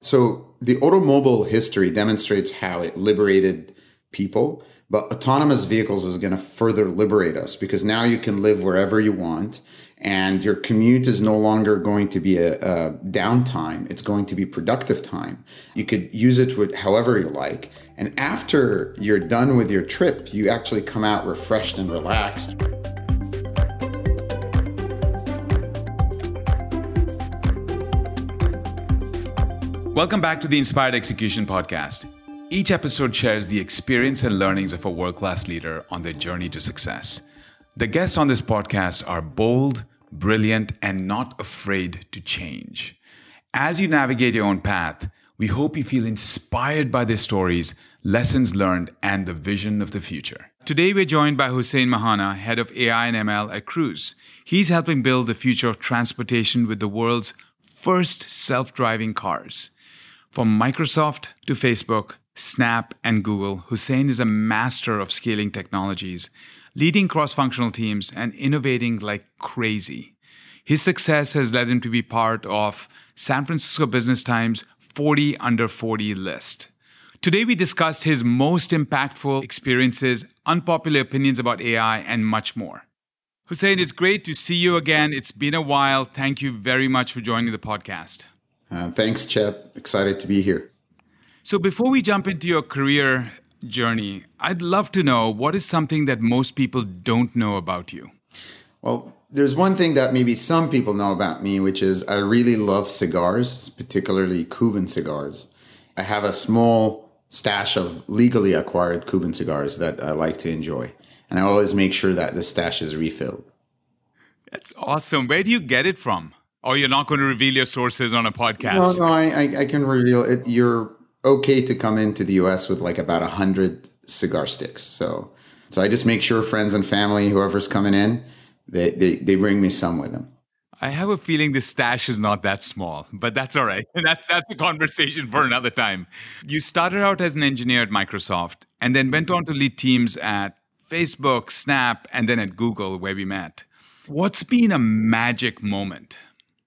So the automobile history demonstrates how it liberated people, but autonomous vehicles is going to further liberate us because now you can live wherever you want and your commute is no longer going to be a downtime. It's going to be productive time. You could use it with however you like. And after you're done with your trip, you actually come out refreshed and relaxed. Welcome back to the Inspired Execution Podcast. Each episode shares the experience and learnings of a world-class leader on their journey to success. The guests on this podcast are bold, brilliant, and not afraid to change. As you navigate your own path, we hope you feel inspired by their stories, lessons learned, and the vision of the future. Today, we're joined by Hussein Mahana, head of AI and ML at Cruise. He's helping build the future of transportation with the world's first self-driving cars. From Microsoft to Facebook, Snap, and Google, Hussein is a master of scaling technologies, leading cross-functional teams, and innovating like crazy. His success has led him to be part of San Francisco Business Times' 40 Under 40 list. Today, we discussed his most impactful experiences, unpopular opinions about AI, and much more. Hussein, it's great to see you again. It's been a while. Thank you very much for joining the podcast. Thanks, Chep. Excited to be here. So before we jump into your career journey, I'd love to know what is something that most people don't know about you? Well, there's one thing that maybe some people know about me, which is I really love cigars, particularly Cuban cigars. I have a small stash of legally acquired Cuban cigars that I like to enjoy. And I always make sure that the stash is refilled. That's awesome. Where do you get it from? Oh, you're not going to reveal your sources on a podcast? No, I can reveal it. You're okay to come into the U.S. with like about 100 cigar sticks. So I just make sure friends and family, whoever's coming in, they bring me some with them. I have a feeling the stash is not that small, but that's all right. That's a conversation for another time. You started out as an engineer at Microsoft and then went on to lead teams at Facebook, Snap, and then at Google where we met. What's been a magic moment?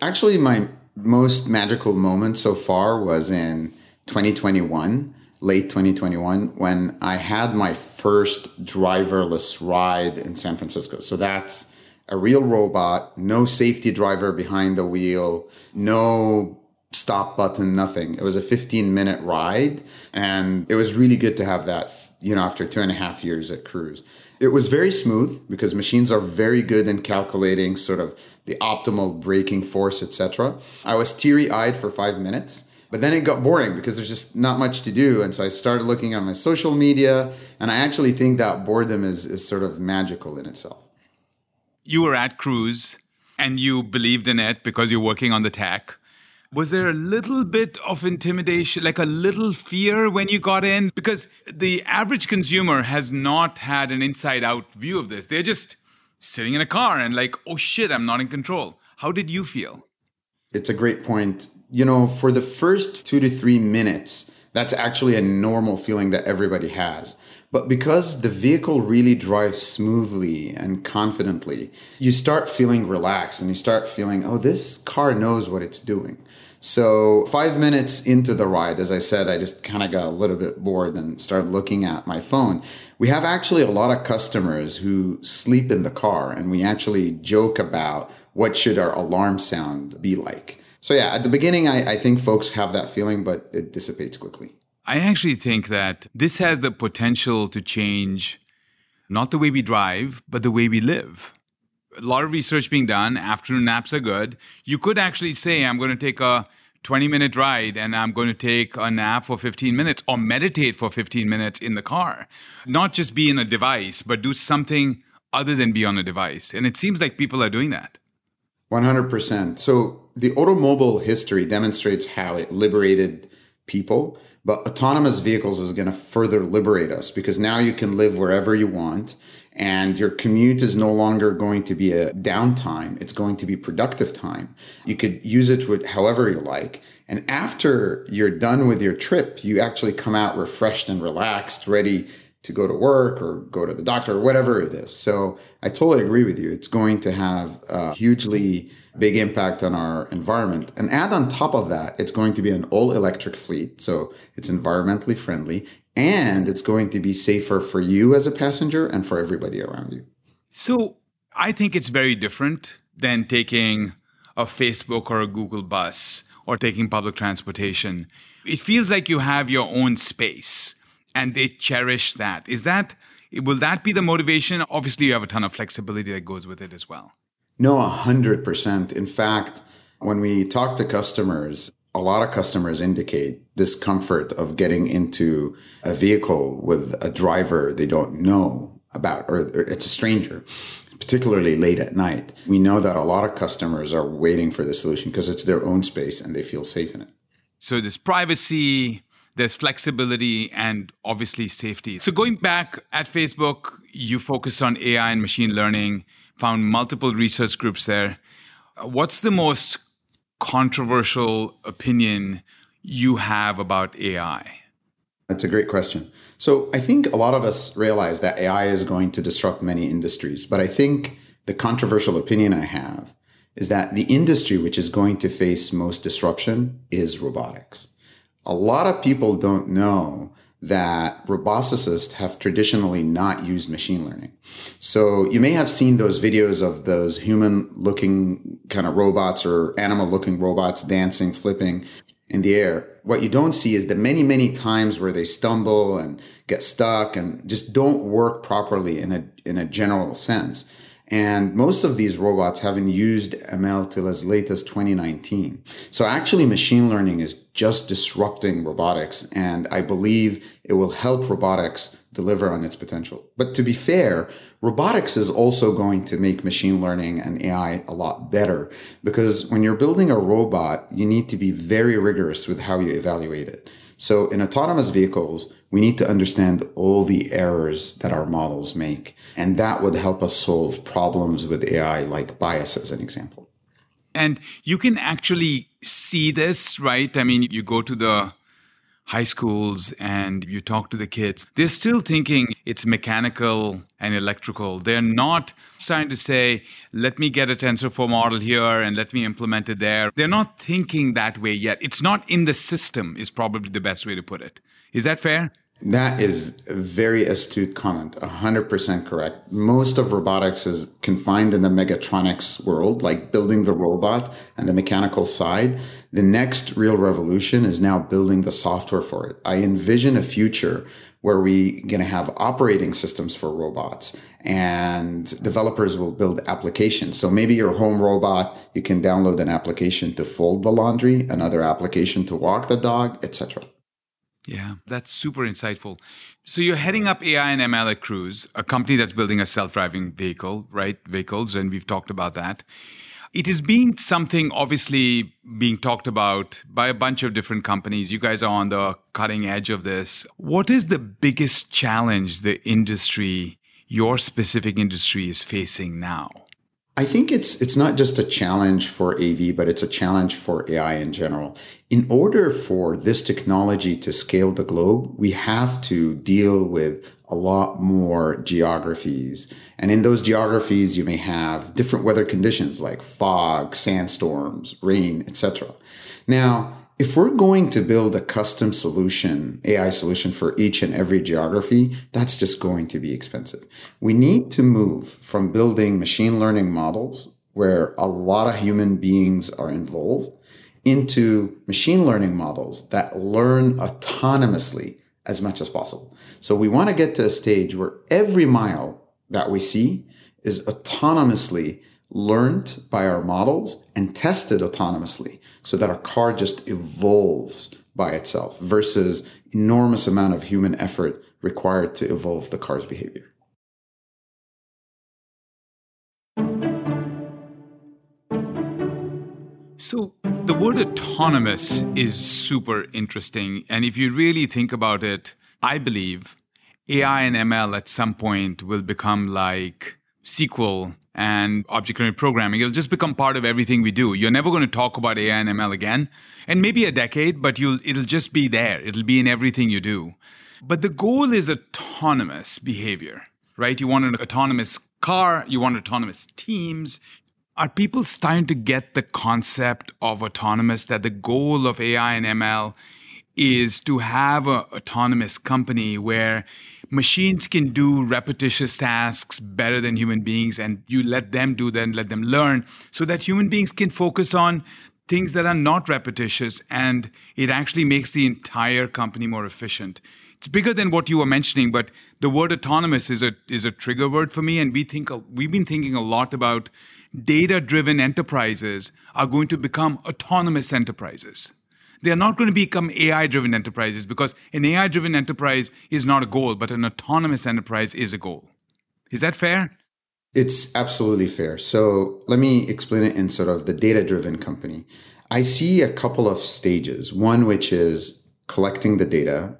Actually, my most magical moment so far was in 2021, late 2021, when I had my first driverless ride in San Francisco. So that's a real robot, no safety driver behind the wheel, no stop button, nothing. It was a 15-minute ride, and it was really good to have that, after 2.5 years at Cruise. It was very smooth because machines are very good in calculating sort of the optimal braking force, etc. I was teary-eyed for 5 minutes, but then it got boring because there's just not much to do. And so I started looking at my social media, and I actually think that boredom is sort of magical in itself. You were at Cruise, and you believed in it because you're working on the tech. Was there a little bit of intimidation, like a little fear when you got in? Because the average consumer has not had an inside-out view of this. They're just sitting in a car and like, oh shit, I'm not in control. How did you feel? It's a great point. For the first 2 to 3 minutes, that's actually a normal feeling that everybody has. But because the vehicle really drives smoothly and confidently, you start feeling relaxed and you start feeling, oh, this car knows what it's doing. So 5 minutes into the ride, as I said, I just kind of got a little bit bored and started looking at my phone. We have actually a lot of customers who sleep in the car, and we actually joke about what should our alarm sound be like. So yeah, at the beginning, I think folks have that feeling, but it dissipates quickly. I actually think that this has the potential to change not the way we drive, but the way we live. A lot of research being done, afternoon naps are good. You could actually say, I'm going to take a 20-minute ride and I'm going to take a nap for 15 minutes or meditate for 15 minutes in the car. Not just be in a device, but do something other than be on a device. And it seems like people are doing that. 100%. So the automobile history demonstrates how it liberated people. But autonomous vehicles is going to further liberate us because now you can live wherever you want and your commute is no longer going to be a downtime. It's going to be productive time. You could use it with however you like. And after you're done with your trip, you actually come out refreshed and relaxed, ready to go to work or go to the doctor or whatever it is. So I totally agree with you. It's going to have a hugely big impact on our environment. And add on top of that, it's going to be an all-electric fleet, so it's environmentally friendly, and it's going to be safer for you as a passenger and for everybody around you. So I think it's very different than taking a Facebook or a Google bus or taking public transportation. It feels like you have your own space, and they cherish that. Will that be the motivation? Obviously, you have a ton of flexibility that goes with it as well. No, 100%. In fact, when we talk to customers, a lot of customers indicate discomfort of getting into a vehicle with a driver they don't know about, or it's a stranger, particularly late at night. We know that a lot of customers are waiting for the solution because it's their own space and they feel safe in it. So there's privacy, there's flexibility, and obviously safety. So going back at Facebook, you focused on AI and machine learning, found multiple research groups there. What's the most controversial opinion you have about AI? That's a great question. So I think a lot of us realize that AI is going to disrupt many industries. But I think the controversial opinion I have is that the industry which is going to face most disruption is robotics. A lot of people don't know that roboticists have traditionally not used machine learning. So you may have seen those videos of those human-looking kind of robots or animal-looking robots dancing, flipping in the air. What you don't see is the many, many times where they stumble and get stuck and just don't work properly in a general sense. And most of these robots haven't used ML till as late as 2019. So actually, machine learning is just disrupting robotics, and I believe it will help robotics deliver on its potential. But to be fair, robotics is also going to make machine learning and AI a lot better, because when you're building a robot, you need to be very rigorous with how you evaluate it. So in autonomous vehicles, we need to understand all the errors that our models make. And that would help us solve problems with AI, like bias as an example. And you can actually see this, right? I mean, you go to the high schools and you talk to the kids. They're still thinking it's mechanical and electrical. They're not trying to say, let me get a TensorFlow model here and let me implement it there. They're not thinking that way yet. It's not in the system is probably the best way to put it. Is that fair? That is a very astute comment, 100% correct. Most of robotics is confined in the mechatronics world, like building the robot and the mechanical side. The next real revolution is now building the software for it. I envision a future where we're going to have operating systems for robots and developers will build applications. So maybe your home robot, you can download an application to fold the laundry, another application to walk the dog, etc. Yeah, that's super insightful. So you're heading up AI and ML at Cruise, a company that's building a self-driving vehicle, right? Vehicles, and we've talked about that. It is being something obviously being talked about by a bunch of different companies. You guys are on the cutting edge of this. What is the biggest challenge the industry, your specific industry, is facing now? I think it's not just a challenge for AV, but it's a challenge for AI in general. In order for this technology to scale the globe, we have to deal with a lot more geographies. And in those geographies, you may have different weather conditions like fog, sandstorms, rain, etc. Now, if we're going to build a custom solution, AI solution for each and every geography, that's just going to be expensive. We need to move from building machine learning models where a lot of human beings are involved into machine learning models that learn autonomously as much as possible. So we want to get to a stage where every mile that we see is autonomously learned by our models and tested autonomously, so that our car just evolves by itself versus enormous amount of human effort required to evolve the car's behavior. So the word autonomous is super interesting. And if you really think about it, I believe AI and ML at some point will become like SQL and object-oriented programming. It'll just become part of everything we do. You're never going to talk about AI and ML again, and maybe a decade, but it'll just be there. It'll be in everything you do. But the goal is autonomous behavior, right? You want an autonomous car. You want autonomous teams. Are people starting to get the concept of autonomous, that the goal of AI and ML is to have an autonomous company where machines can do repetitious tasks better than human beings, and you let them do that and let them learn so that human beings can focus on things that are not repetitious, and it actually makes the entire company more efficient? It's bigger than what you were mentioning, but the word autonomous is a trigger word for me, and we've been thinking a lot about data-driven enterprises are going to become autonomous enterprises. They're not going to become AI-driven enterprises, because an AI-driven enterprise is not a goal, but an autonomous enterprise is a goal. Is that fair? It's absolutely fair. So let me explain it in sort of the data-driven company. I see a couple of stages, one which is collecting the data,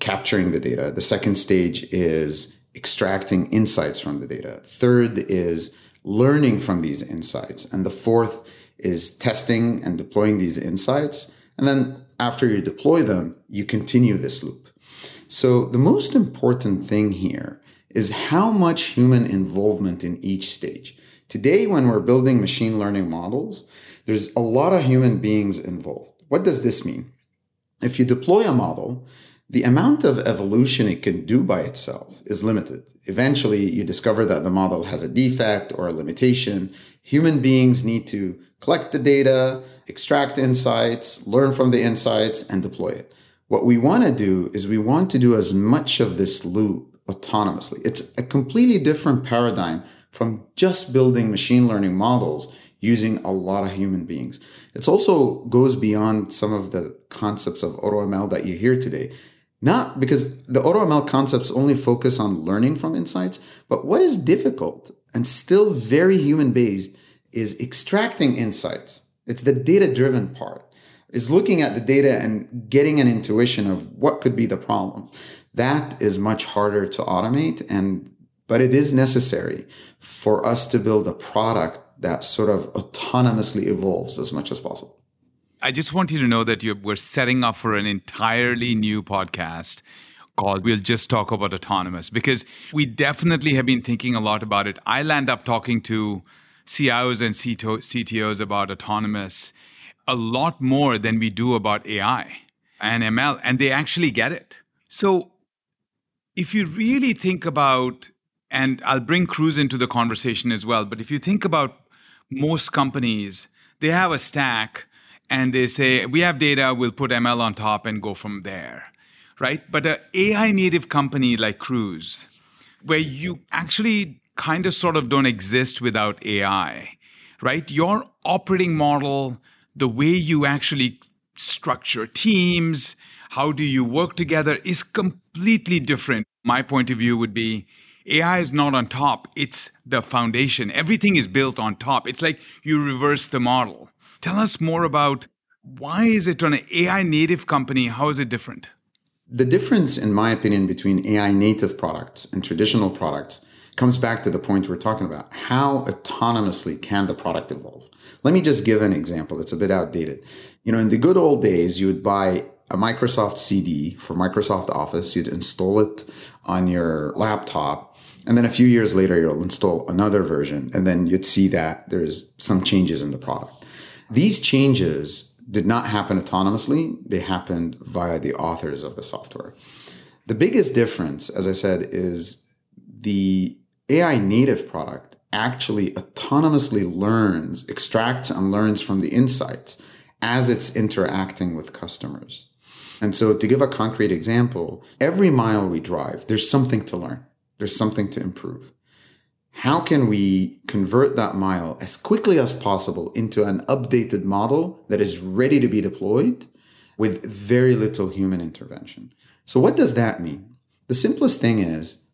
capturing the data. The second stage is extracting insights from the data. Third is learning from these insights. And the fourth is testing and deploying these insights. And then after you deploy them, you continue this loop. So the most important thing here is how much human involvement in each stage. Today, when we're building machine learning models, there's a lot of human beings involved. What does this mean? If you deploy a model, the amount of evolution it can do by itself is limited. Eventually, you discover that the model has a defect or a limitation. Human beings need to collect the data, extract insights, learn from the insights, and deploy it. What we want to do is we want to do as much of this loop autonomously. It's a completely different paradigm from just building machine learning models using a lot of human beings. It also goes beyond some of the concepts of AutoML that you hear today. Not because the AutoML concepts only focus on learning from insights, but what is difficult and still very human-based is extracting insights. It's the data-driven part. It's looking at the data and getting an intuition of what could be the problem. That is much harder to automate, but it is necessary for us to build a product that sort of autonomously evolves as much as possible. I just want you to know that we're setting up for an entirely new podcast called We'll Just Talk About Autonomous, because we definitely have been thinking a lot about it. I land up talking to CIOs and CTOs about autonomous a lot more than we do about AI and ML, and they actually get it. So if you really think about, and I'll bring Cruise into the conversation as well, but if you think about most companies, they have a stack and they say, we have data, we'll put ML on top and go from there, right? But an AI native company like Cruise, where you actually kind of sort of don't exist without AI, right? Your operating model, the way you actually structure teams, how do you work together is completely different. My point of view would be, AI is not on top, it's the foundation. Everything is built on top. It's like you reverse the model. Tell us more about why is it on an AI native company, how is it different? The difference, in my opinion, between AI native products and traditional products comes back to the point we're talking about. How autonomously can the product evolve? Let me just give an example. It's a bit outdated. In the good old days, you would buy a Microsoft CD for Microsoft Office. You'd install it on your laptop. And then a few years later, you'll install another version. And then you'd see that there's some changes in the product. These changes did not happen autonomously. They happened via the authors of the software. The biggest difference, as I said, is the AI native product actually autonomously learns, extracts and learns from the insights as it's interacting with customers. And so to give a concrete example, every mile we drive, there's something to learn. There's something to improve. How can we convert that mile as quickly as possible into an updated model that is ready to be deployed with very little human intervention? So what does that mean? The simplest thing is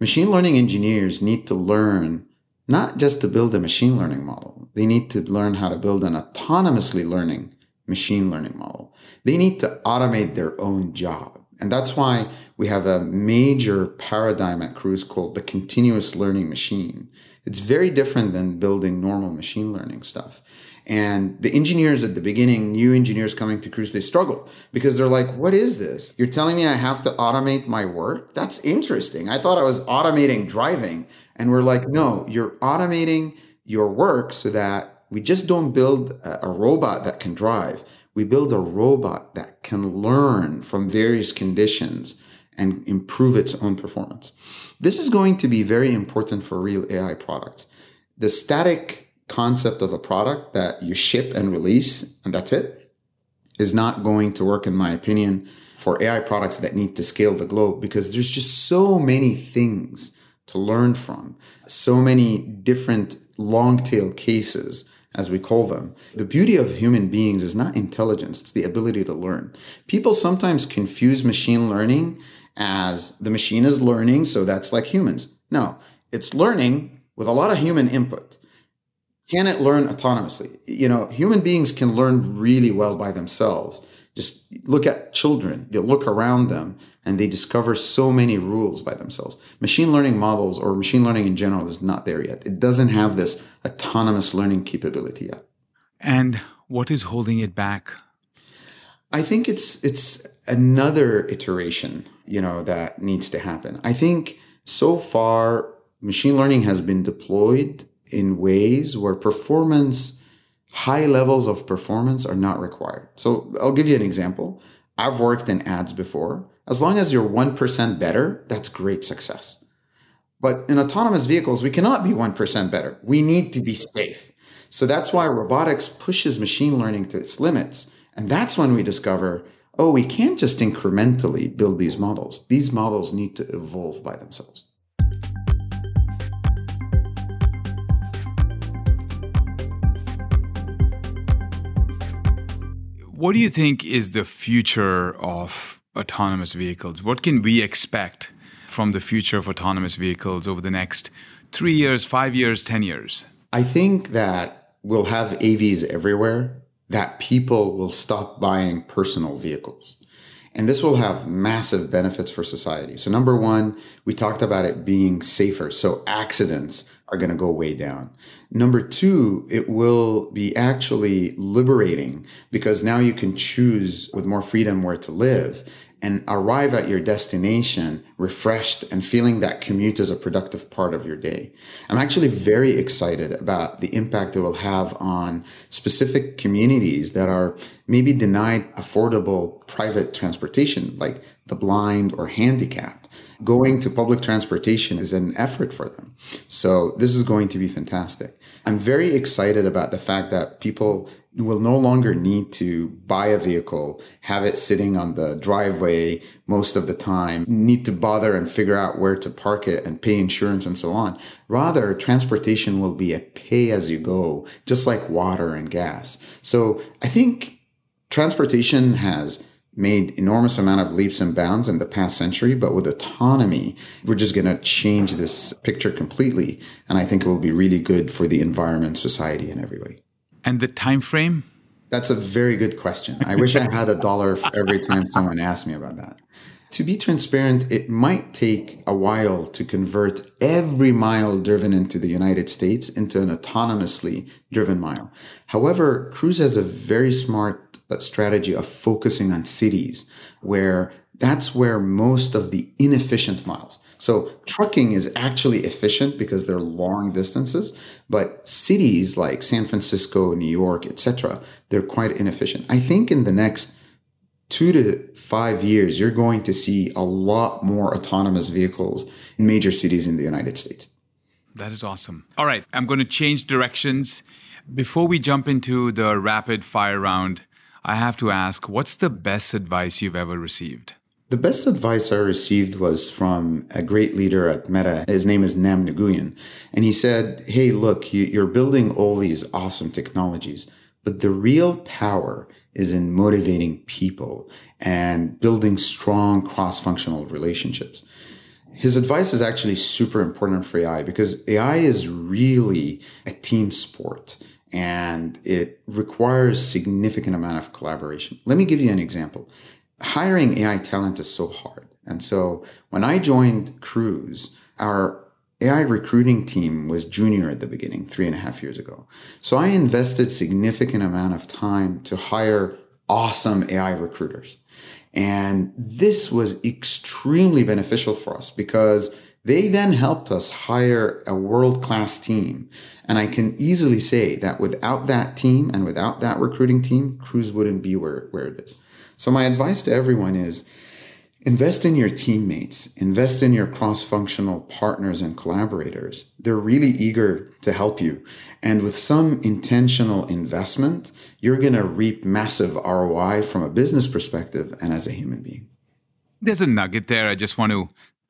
machine learning engineers need to learn not just to build a machine learning model. They need to learn how to build an autonomously learning machine learning model. They need to automate their own job. And that's why we have a major paradigm at Cruise called the continuous learning machine. It's very different than building normal machine learning stuff. And the engineers at the beginning, new engineers coming to Cruise, they struggle because they're like, what is this? You're telling me I have to automate my work? That's interesting. I thought I was automating driving. And we're like, no, you're automating your work so that we just don't build a robot that can drive. We build a robot that can learn from various conditions and improve its own performance. This is going to be very important for real AI products. The static concept of a product that you ship and release, and that's it, is not going to work, in my opinion, for AI products that need to scale the globe, because there's just so many things to learn from, so many different long tail cases, as we call them. The beauty of human beings is not intelligence, it's the ability to learn. People sometimes confuse machine learning as the machine is learning, so that's like humans. No, it's learning with a lot of human input. Can it learn autonomously? You know, human beings can learn really well by themselves. Just look at children, they look around them and they discover so many rules by themselves. Machine learning models, or machine learning in general, is not there yet. It doesn't have this autonomous learning capability yet. And what is holding it back? I think it's another iteration, you know, that needs to happen. I think so far machine learning has been deployed in ways where high levels of performance are not required. So I'll give you an example. I've worked in ads before. As long as you're 1% better, that's great success. But in autonomous vehicles, we cannot be 1% better. We need to be safe. So that's why robotics pushes machine learning to its limits. And that's when we discover, oh, we can't just incrementally build these models. These models need to evolve by themselves. What do you think is the future of autonomous vehicles? What can we expect from the future of autonomous vehicles over the next 3 years, 5 years, 10 years? I think that we'll have AVs everywhere, that people will stop buying personal vehicles. And this will have massive benefits for society. So number one, we talked about it being safer. So accidents are going to go way down. Number two, it will be actually liberating, because now you can choose with more freedom where to live and arrive at your destination refreshed and feeling that commute is a productive part of your day. I'm actually very excited about the impact it will have on specific communities that are maybe denied affordable private transportation, like the blind or handicapped. Going to public transportation is an effort for them. So this is going to be fantastic. I'm very excited about the fact that people will no longer need to buy a vehicle, have it sitting on the driveway most of the time, need to bother and figure out where to park it and pay insurance and so on. Rather, transportation will be a pay-as-you-go, just like water and gas. So I think transportation has made enormous amount of leaps and bounds in the past century, but with autonomy, we're just going to change this picture completely. And I think it will be really good for the environment, society, and everybody. And the time frame? That's a very good question. I wish I had a dollar for every time someone asked me about that. To be transparent, it might take a while to convert every mile driven into the United States into an autonomously driven mile. However, Cruise has a very smart strategy of focusing on cities, where that's where most of the inefficient miles. So trucking is actually efficient because they're long distances, but cities like San Francisco, New York, etc., they're quite inefficient. I think in the next 2 to 5 years, you're going to see a lot more autonomous vehicles in major cities in the United States. That is awesome. All right, I'm going to change directions. Before we jump into the rapid fire round, I have to ask, what's the best advice you've ever received? The best advice I received was from a great leader at Meta. His name is Nam Nguyen. And he said, hey, look, you're building all these awesome technologies, but the real power is in motivating people and building strong cross-functional relationships. His advice is actually super important for AI, because AI is really a team sport and it requires significant amount of collaboration. Let me give you an example. Hiring AI talent is so hard. And so when I joined Cruise, our AI recruiting team was junior at the beginning, 3.5 years ago. So I invested significant amount of time to hire awesome AI recruiters. And this was extremely beneficial for us because They then helped us hire a world-class team. And I can easily say that without that team and without that recruiting team, Cruise wouldn't be where it is. So my advice to everyone is invest in your teammates, invest in your cross-functional partners and collaborators. They're really eager to help you. And with some intentional investment, you're going to reap massive ROI from a business perspective and as a human being. There's a nugget there.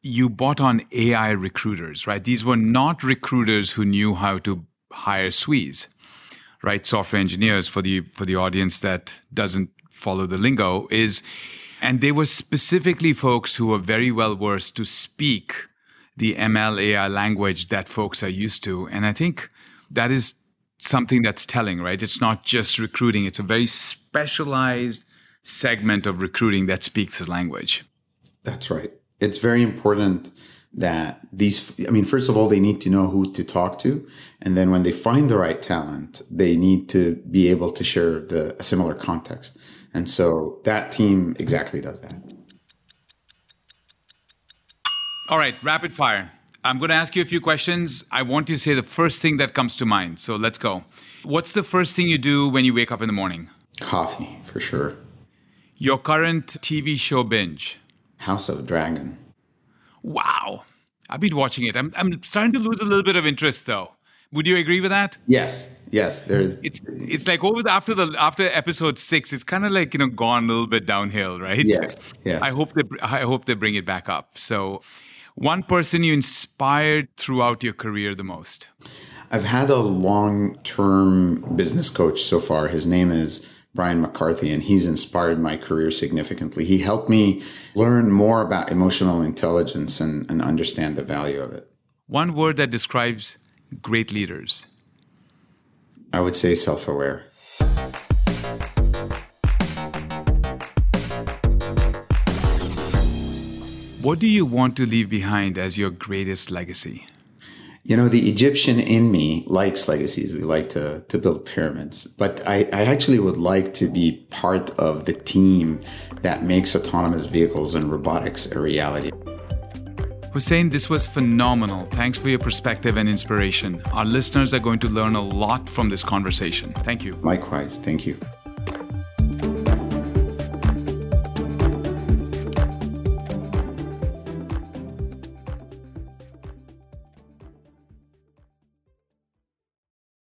You bought on AI recruiters, right? These were not recruiters who knew how to hire SWEs, right? Software engineers, for the audience that doesn't follow the lingo, and they were specifically folks who were very well versed to speak the ML AI language that folks are used to. And I think that is something that's telling, right? It's not just recruiting. It's a very specialized segment of recruiting that speaks the language. That's right. It's very important that first of all, they need to know who to talk to. And then when they find the right talent, they need to be able to share a similar context. And so that team exactly does that. All right, rapid fire. I'm going to ask you a few questions. I want you to say the first thing that comes to mind. So let's go. What's the first thing you do when you wake up in the morning? Coffee, for sure. Your current TV show binge? House of Dragon. Wow. I've been watching it. I'm starting to lose a little bit of interest, though. Would you agree with that? Yes. There's. It's like after episode 6, it's kind of like gone a little bit downhill, right? Yes. I hope they bring it back up. So, one person you inspired throughout your career the most? I've had a long-term business coach so far. His name is Brian McCarthy, and he's inspired my career significantly. He helped me learn more about emotional intelligence and understand the value of it. One word that describes great leaders? I would say self-aware. What do you want to leave behind as your greatest legacy? The Egyptian in me likes legacies. We like to build pyramids. But I actually would like to be part of the team that makes autonomous vehicles and robotics a reality. Hussein, this was phenomenal. Thanks for your perspective and inspiration. Our listeners are going to learn a lot from this conversation. Thank you. Likewise. Thank you.